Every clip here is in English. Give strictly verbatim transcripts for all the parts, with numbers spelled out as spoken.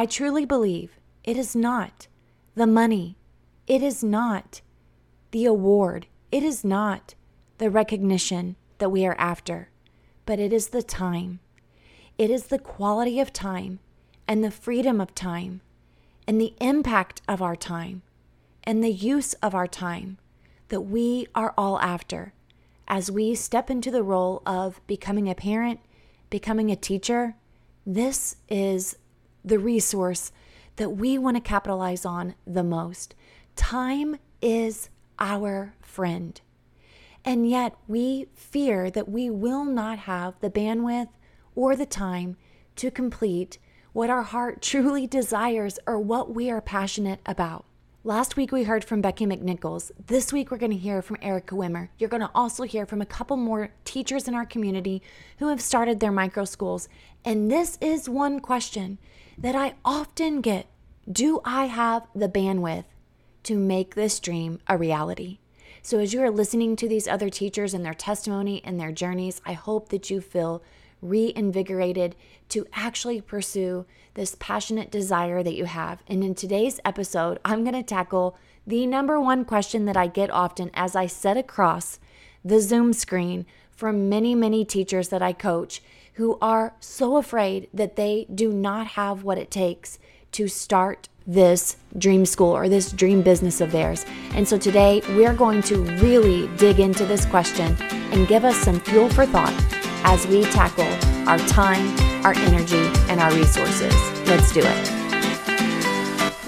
I truly believe it is not the money. It is not the award. It is not the recognition that we are after, but it is the time. It is the quality of time and the freedom of time and the impact of our time and the use of our time that we are all after as we step into the role of becoming a parent, becoming a teacher. This is the resource that we want to capitalize on the most. Time is our friend. And yet we fear that we will not have the bandwidth or the time to complete what our heart truly desires or what we are passionate about. Last week we heard from Becky McNichols. This week we're going to hear from Erica Wimmer. You're going to also hear from a couple more teachers in our community who have started their micro schools. And this is one question that I often get. Do I have the bandwidth to make this dream a reality? So as you are listening to these other teachers and their testimony and their journeys, I hope that you feel reinvigorated to actually pursue this passionate desire that you have. And in today's episode, I'm going to tackle the number one question that I get often as I sit across the Zoom screen from many, many teachers that I coach who are so afraid that they do not have what it takes to start this dream school or this dream business of theirs. And so today we're going to really dig into this question and give us some fuel for thought as we tackle our time, our energy, and our resources. Let's do it.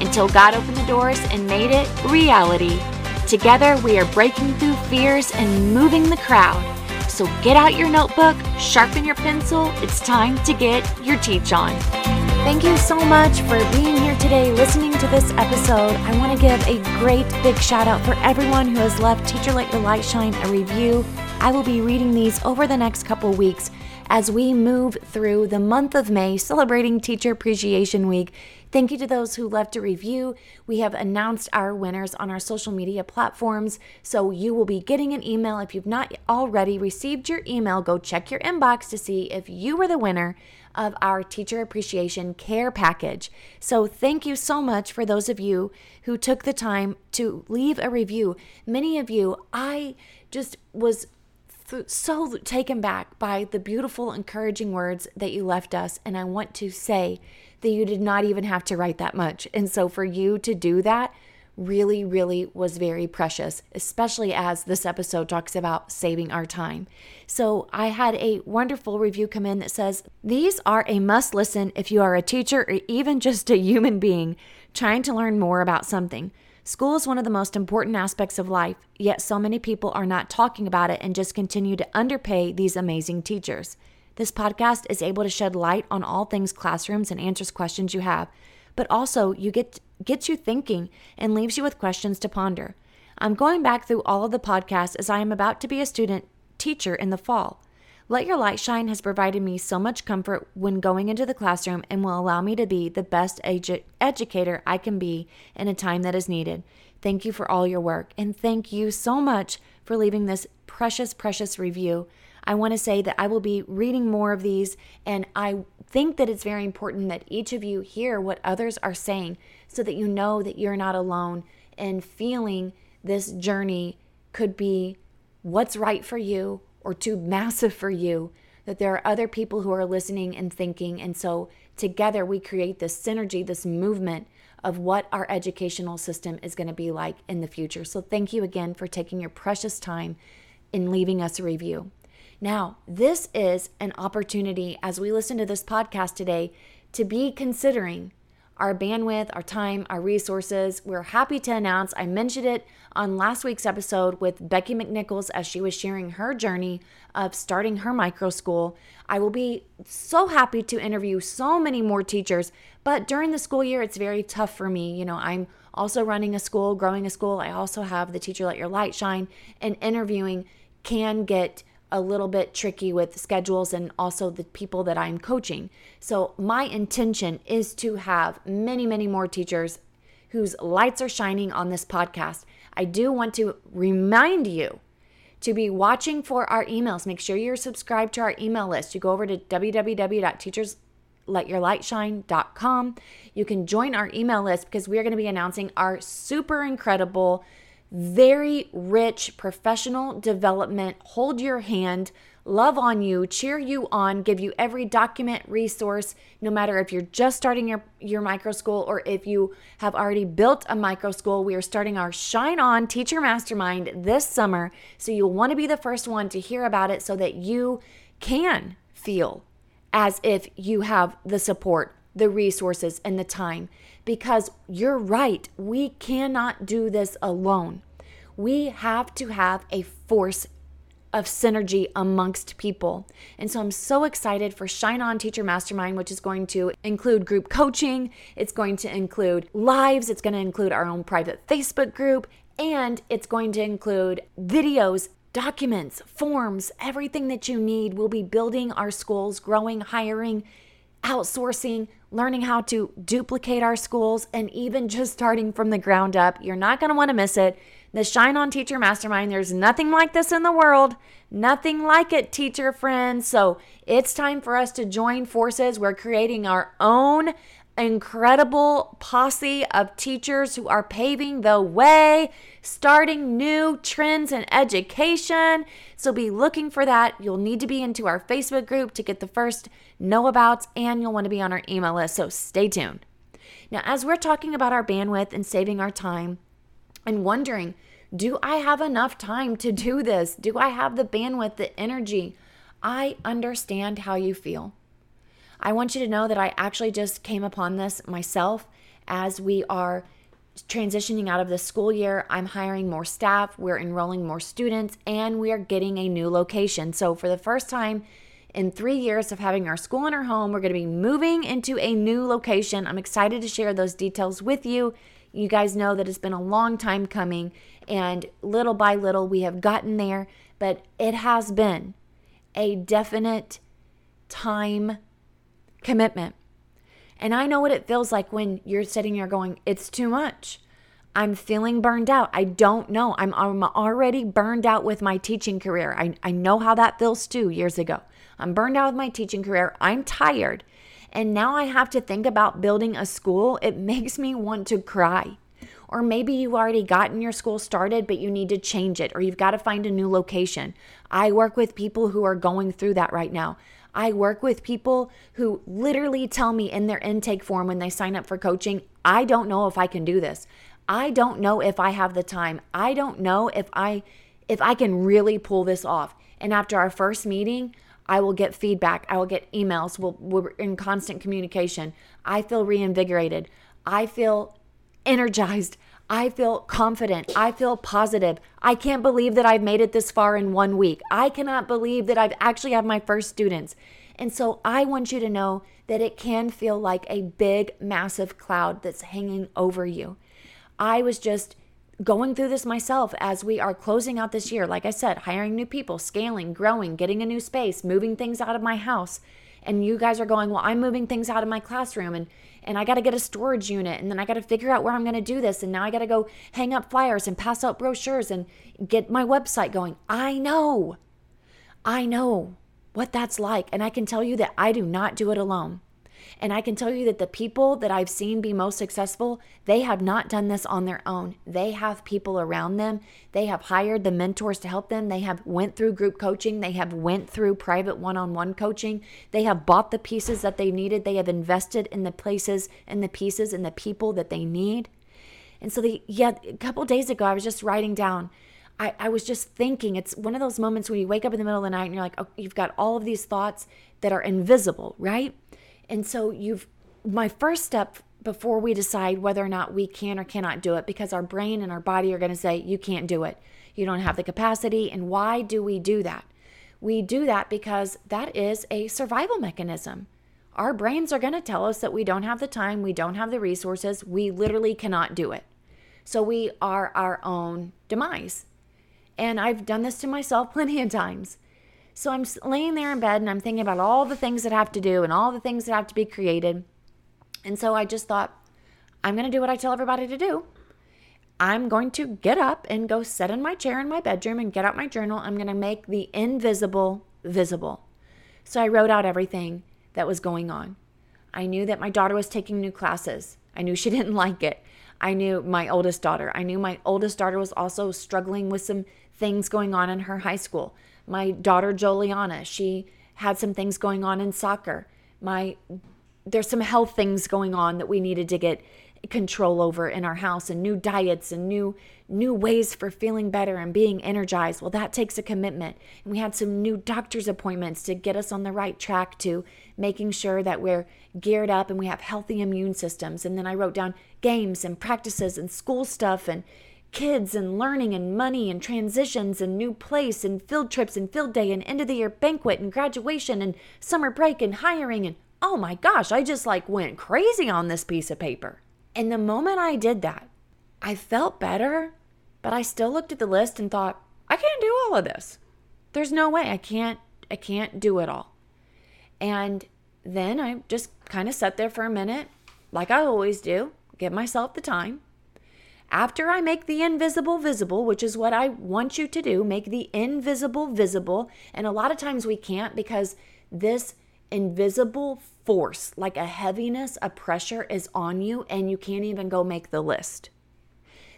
until God opened the doors and made it reality. Together, we are breaking through fears and moving the crowd. So get out your notebook, sharpen your pencil. It's time to get your teach on. Thank you so much for being here today, listening to this episode. I want to give a great big shout out for everyone who has left Teacher Let Your Light Shine a review. I will be reading these over the next couple weeks as we move through the month of May, celebrating Teacher Appreciation Week. Thank you to those who left a review. We have announced our winners on our social media platforms, so you will be getting an email. If you've not already received your email, go check your inbox to see if you were the winner of our Teacher Appreciation Care Package. So thank you so much for those of you who took the time to leave a review. Many of you, I just was th- so taken back by the beautiful, encouraging words that you left us. And I want to say that you did not even have to write that much. And so for you to do that really, really was very precious, especially as this episode talks about saving our time. So I had a wonderful review come in that says, "These are a must listen if you are a teacher or even just a human being trying to learn more about something. School is one of the most important aspects of life, yet so many people are not talking about it and just continue to underpay these amazing teachers. This podcast is able to shed light on all things classrooms and answers questions you have, but also you get gets you thinking and leaves you with questions to ponder. I'm going back through all of the podcasts as I am about to be a student teacher in the fall. Let Your Light Shine has provided me so much comfort when going into the classroom and will allow me to be the best edu- educator I can be in a time that is needed. Thank you for all your work." And thank you so much for leaving this precious, precious review. I want to say that I will be reading more of these, and I think that it's very important that each of you hear what others are saying so that you know that you're not alone and feeling this journey could be what's right for you or too massive for you, that there are other people who are listening and thinking. And so together we create this synergy, this movement of what our educational system is going to be like in the future. So thank you again for taking your precious time and leaving us a review. Now, this is an opportunity as we listen to this podcast today to be considering our bandwidth, our time, our resources. We're happy to announce, I mentioned it on last week's episode with Becky McNichols as she was sharing her journey of starting her micro school. I will be so happy to interview so many more teachers, but during the school year, it's very tough for me. You know, I'm also running a school, growing a school. I also have the Teacher Let Your Light Shine, and interviewing can get a little bit tricky with schedules and also the people that I'm coaching. So my intention is to have many, many more teachers whose lights are shining on this podcast. I do want to remind you to be watching for our emails. Make sure you're subscribed to our email list. You go over to w w w dot teachers let your light shine dot com. You can join our email list because we're going to be announcing our super incredible, very rich professional development, hold your hand, love on you, cheer you on, give you every document, resource, no matter if you're just starting your, your micro school or if you have already built a micro school. We are starting our Shine On Teacher Mastermind this summer, so you'll want to be the first one to hear about it so that you can feel as if you have the support, the resources, and the time. Because you're right, we cannot do this alone. We have to have a force of synergy amongst people. And so I'm so excited for Shine On Teacher Mastermind, which is going to include group coaching. It's going to include lives. It's going to include our own private Facebook group. And it's going to include videos, documents, forms, everything that you need. We'll be building our schools, growing, hiring, outsourcing, learning how to duplicate our schools, and even just starting from the ground up. You're not going to want to miss it. The Shine On Teacher Mastermind, there's nothing like this in the world. Nothing like it, teacher friends. So it's time for us to join forces. We're creating our own incredible posse of teachers who are paving the way, starting new trends in education. So be looking for that. You'll need to be into our Facebook group to get the first know abouts, and you'll want to be on our email list. So stay tuned. Now, as we're talking about our bandwidth and saving our time and wondering, do I have enough time to do this? Do I have the bandwidth, the energy? I understand how you feel. I want you to know that I actually just came upon this myself as we are transitioning out of the school year. I'm hiring more staff, we're enrolling more students, and we are getting a new location. So for the first time in three years of having our school in our home, we're going to be moving into a new location. I'm excited to share those details with you. You guys know that it's been a long time coming, and little by little we have gotten there, but it has been a definite time commitment. And I know what it feels like when you're sitting there going, it's too much. I'm feeling burned out. I don't know. I'm, I'm already burned out with my teaching career. I, I know how that feels too, years ago. I'm burned out with my teaching career. I'm tired. And now I have to think about building a school. It makes me want to cry. Or maybe you've already gotten your school started, but you need to change it, or you've got to find a new location. I work with people who are going through that right now. I work with people who literally tell me in their intake form when they sign up for coaching, I don't know if I can do this. I don't know if I have the time. I don't know if I if I can really pull this off. And after our first meeting, I will get feedback. I will get emails. We'll, we're in constant communication. I feel reinvigorated. I feel energized. I feel confident. I feel positive. I can't believe that I've made it this far in one week. I cannot believe that I've actually had my first students. And so I want you to know that it can feel like a big, massive cloud that's hanging over you. I was just going through this myself as we are closing out this year. Like I said, hiring new people, scaling, growing, getting a new space, moving things out of my house. And you guys are going, well, I'm moving things out of my classroom, and, and I got to get a storage unit, and then I got to figure out where I'm going to do this, and now I got to go hang up flyers and pass out brochures and get my website going. I know. I know what that's like, and I can tell you that I do not do it alone. And I can tell you that the people that I've seen be most successful, they have not done this on their own. They have people around them. They have hired the mentors to help them. They have went through group coaching. They have went through private one-on-one coaching. They have bought the pieces that they needed. They have invested in the places and the pieces and the people that they need. And so the, yeah, a couple of days ago, I was just writing down, I, I was just thinking, it's one of those moments when you wake up in the middle of the night and you're like, oh, you've got all of these thoughts that are invisible, right? And so you've, my first step before we decide whether or not we can or cannot do it, because our brain and our body are going to say, you can't do it. You don't have the capacity. And why do we do that? We do that because that is a survival mechanism. Our brains are going to tell us that we don't have the time, we don't have the resources, we literally cannot do it. So we are our own demise. And I've done this to myself plenty of times. So I'm laying there in bed and I'm thinking about all the things that I have to do and all the things that have to be created. And so I just thought, I'm going to do what I tell everybody to do. I'm going to get up and go sit in my chair in my bedroom and get out my journal. I'm going to make the invisible visible. So I wrote out everything that was going on. I knew that my daughter was taking new classes. I knew she didn't like it. I knew my oldest daughter. I knew my oldest daughter was also struggling with some things going on in her high school. My daughter, Joliana, she had some things going on in soccer. My, there's some health things going on that we needed to get control over in our house, and new diets and new new ways for feeling better and being energized. Well, that takes a commitment. And we had some new doctor's appointments to get us on the right track to making sure that we're geared up and we have healthy immune systems. And then I wrote down games and practices and school stuff and kids and learning and money and transitions and new place and field trips and field day and end of the year banquet and graduation and summer break and hiring. And oh my gosh, I just like went crazy on this piece of paper. And the moment I did that, I felt better, but I still looked at the list and thought, I can't do all of this. There's no way. I can't, I can't do it all. And then I just kind of sat there for a minute, like I always do, give myself the time. After I make the invisible visible, which is what I want you to do, make the invisible visible. And a lot of times we can't because this invisible force, like a heaviness, a pressure is on you, and you can't even go make the list.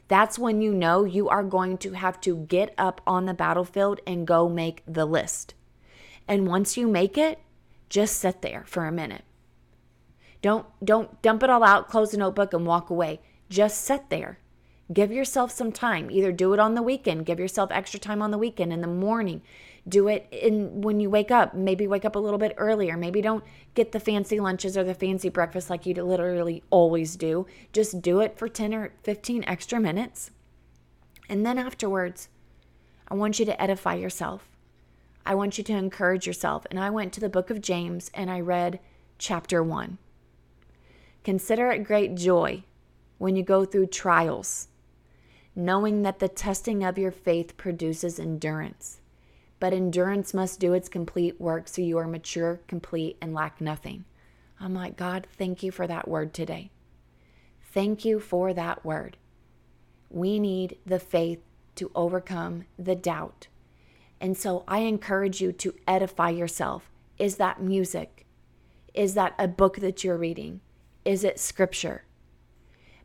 That's when you know you are going to have to get up on the battlefield and go make the list. And once you make it, just sit there for a minute. Don't, don't dump it all out, close the notebook and walk away. Just sit there. Give yourself some time. Either do it on the weekend. Give yourself extra time on the weekend, in the morning. Do it in when you wake up. Maybe wake up a little bit earlier. Maybe don't get the fancy lunches or the fancy breakfast like you literally always do. Just do it for ten or fifteen extra minutes. And then afterwards, I want you to edify yourself. I want you to encourage yourself. And I went to the book of James and I read chapter one. Consider it great joy when you go through trials, knowing that the testing of your faith produces endurance. But endurance must do its complete work so you are mature, complete, and lack nothing. I'm like, God, thank you for that word today. Thank you for that word. We need the faith to overcome the doubt. And so I encourage you to edify yourself. Is that music? Is that a book that you're reading? Is it scripture?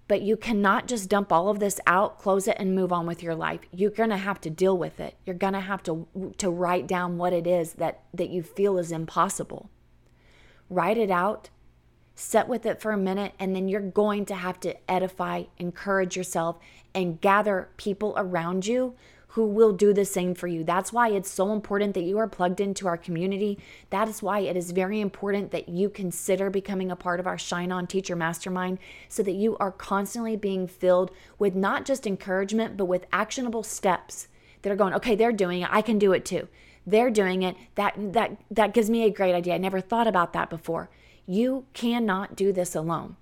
But you cannot just dump all of this out, close it, and move on with your life. You're going to have to deal with it. You're going to have to to write down what it is that, that you feel is impossible. Write it out, sit with it for a minute, and then you're going to have to edify, encourage yourself, and gather people around you who will do the same for you. That's why it's so important that you are plugged into our community. That is why it is very important that you consider becoming a part of our Shine On Teacher Mastermind, so that you are constantly being filled with not just encouragement, but with actionable steps that are going, okay, they're doing it. I can do it too. They're doing it. That, that, that gives me a great idea. I never thought about that before. You cannot do this alone.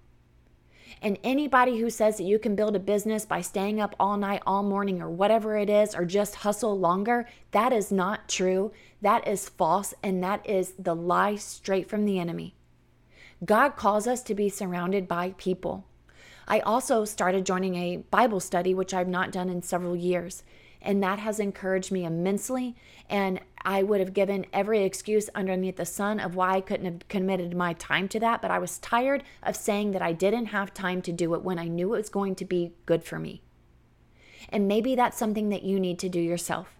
And anybody who says that you can build a business by staying up all night, all morning, or whatever it is, or just hustle longer, that is not true. That is false, and that is the lie straight from the enemy. God calls us to be surrounded by people. I also started joining a Bible study, which I've not done in several years. And that has encouraged me immensely. And I would have given every excuse underneath the sun of why I couldn't have committed my time to that. But I was tired of saying that I didn't have time to do it when I knew it was going to be good for me. And maybe that's something that you need to do yourself.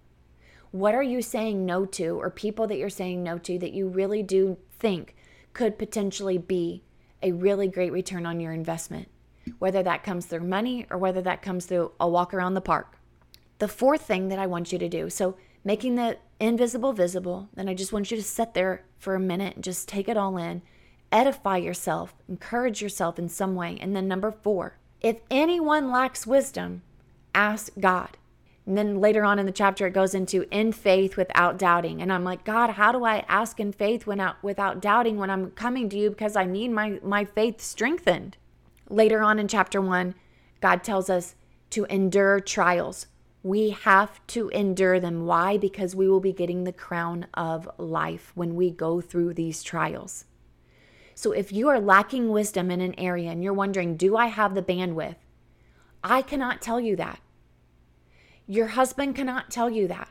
What are you saying no to, or people that you're saying no to that you really do think could potentially be a really great return on your investment? Whether that comes through money or whether that comes through a walk around the park. The fourth thing that I want you to do, so making the invisible visible, then I just want you to sit there for a minute and just take it all in, edify yourself, encourage yourself in some way. And then number four, if anyone lacks wisdom, ask God. And then later on in the chapter, it goes into in faith without doubting. And I'm like, God, how do I ask in faith when out, without doubting when I'm coming to you because I need my, my faith strengthened? Later on in chapter one, God tells us to endure trials. We have to endure them. Why? Because we will be getting the crown of life when we go through these trials. So if you are lacking wisdom in an area and you're wondering, do I have the bandwidth? I cannot tell you that. Your husband cannot tell you that.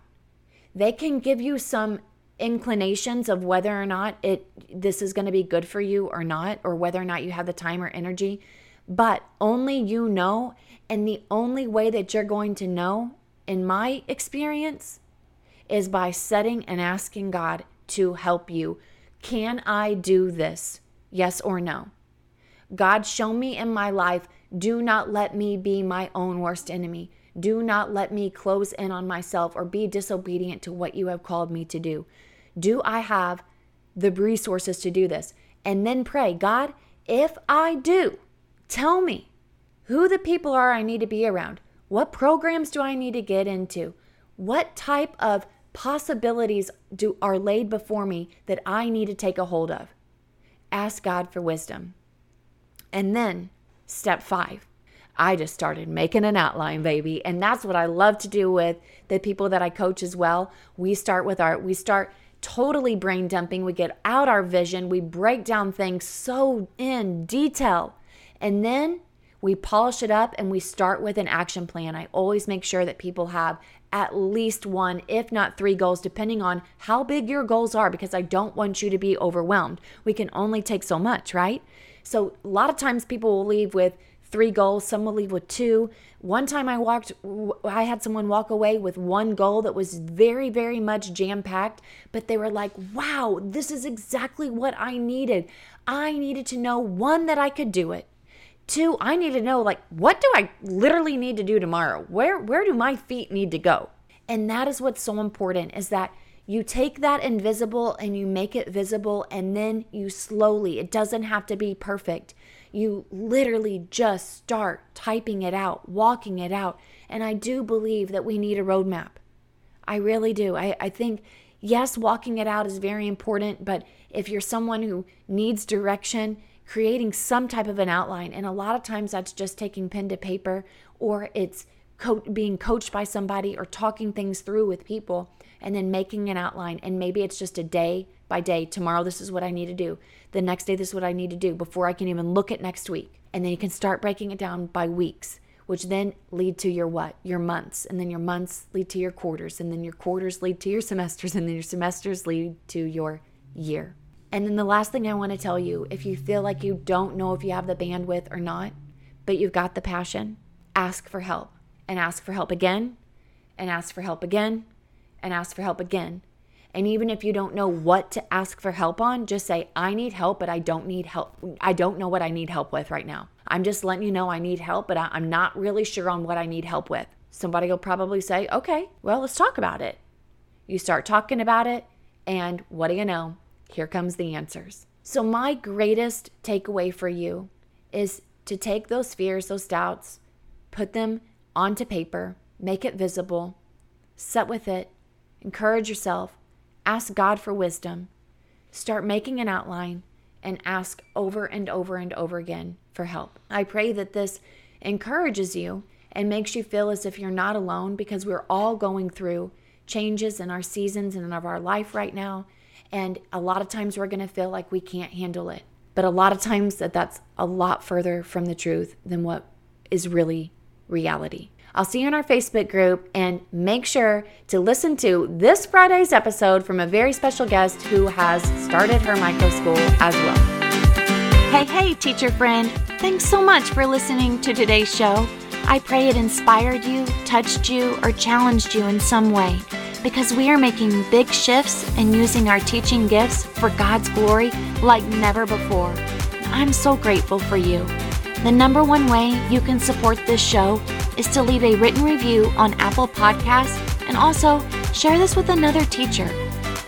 They can give you some inclinations of whether or not it this is going to be good for you or not, or whether or not you have the time or energy, but only you know. And the only way that you're going to know, in my experience, is by setting and asking God to help you. Can I do this? Yes or no? God, show me in my life. Do not let me be my own worst enemy. Do not let me close in on myself or be disobedient to what you have called me to do. Do I have the resources to do this? And then pray, God, if I do, tell me who the people are I need to be around. What programs do I need to get into? What type of possibilities do are laid before me that I need to take a hold of? Ask God for wisdom. And then step five. I just started making an outline, baby. And that's what I love to do with the people that I coach as well. We start with our, we start totally brain dumping. We get out our vision. We break down things so in detail. And then we polish it up and we start with an action plan. I always make sure that people have at least one, if not three goals, depending on how big your goals are, because I don't want you to be overwhelmed. We can only take so much, right? So a lot of times people will leave with three goals. Some will leave with two. One time I walked, I had someone walk away with one goal that was very, very much jam-packed, but they were like, wow, this is exactly what I needed. I needed to know, one, that I could do it. Two, I need to know, like, what do I literally need to do tomorrow? Where, where do my feet need to go? And that is what's so important, is that you take that invisible and you make it visible, and then you slowly, it doesn't have to be perfect. You literally just start typing it out, walking it out. And I do believe that we need a roadmap. I really do. I, I think, yes, walking it out is very important, but if you're someone who needs direction, creating some type of an outline, and a lot of times that's just taking pen to paper, or it's co- being coached by somebody or talking things through with people, and then making an outline. And maybe it's just a day by day. Tomorrow, this is what I need to do. The next day, this is what I need to do before I can even look at next week. And then you can start breaking it down by weeks, which then lead to your what? Your months. And then your months lead to your quarters. And then your quarters lead to your semesters. And then your semesters lead to your year. And then the last thing I want to tell you, if you feel like you don't know if you have the bandwidth or not, but you've got the passion, ask for help. And ask for help again. And ask for help again. And ask for help again. And even if you don't know what to ask for help on, just say, I need help, but I don't need help. I don't know what I need help with right now. I'm just letting you know I need help, but I, I'm not really sure on what I need help with. Somebody will probably say, okay, well, let's talk about it. You start talking about it, and what do you know? Here comes the answers. So my greatest takeaway for you is to take those fears, those doubts, put them onto paper, make it visible, sit with it, encourage yourself, ask God for wisdom, start making an outline, and ask over and over and over again for help. I pray that this encourages you and makes you feel as if you're not alone, because we're all going through changes in our seasons and in our life right now. And a lot of times we're going to feel like we can't handle it. But a lot of times that that's a lot further from the truth than what is really reality. I'll see you in our Facebook group, and make sure to listen to this Friday's episode from a very special guest who has started her micro school as well. Hey, hey, teacher friend. Thanks so much for listening to today's show. I pray it inspired you, touched you, or challenged you in some way, because we are making big shifts and using our teaching gifts for God's glory like never before. I'm so grateful for you. The number one way you can support this show is to leave a written review on Apple Podcasts, and also share this with another teacher.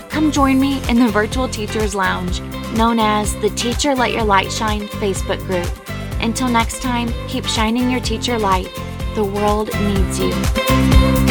Come join me in the Virtual Teachers Lounge, known as the Teacher Let Your Light Shine Facebook group. Until next time, keep shining your teacher light. The world needs you.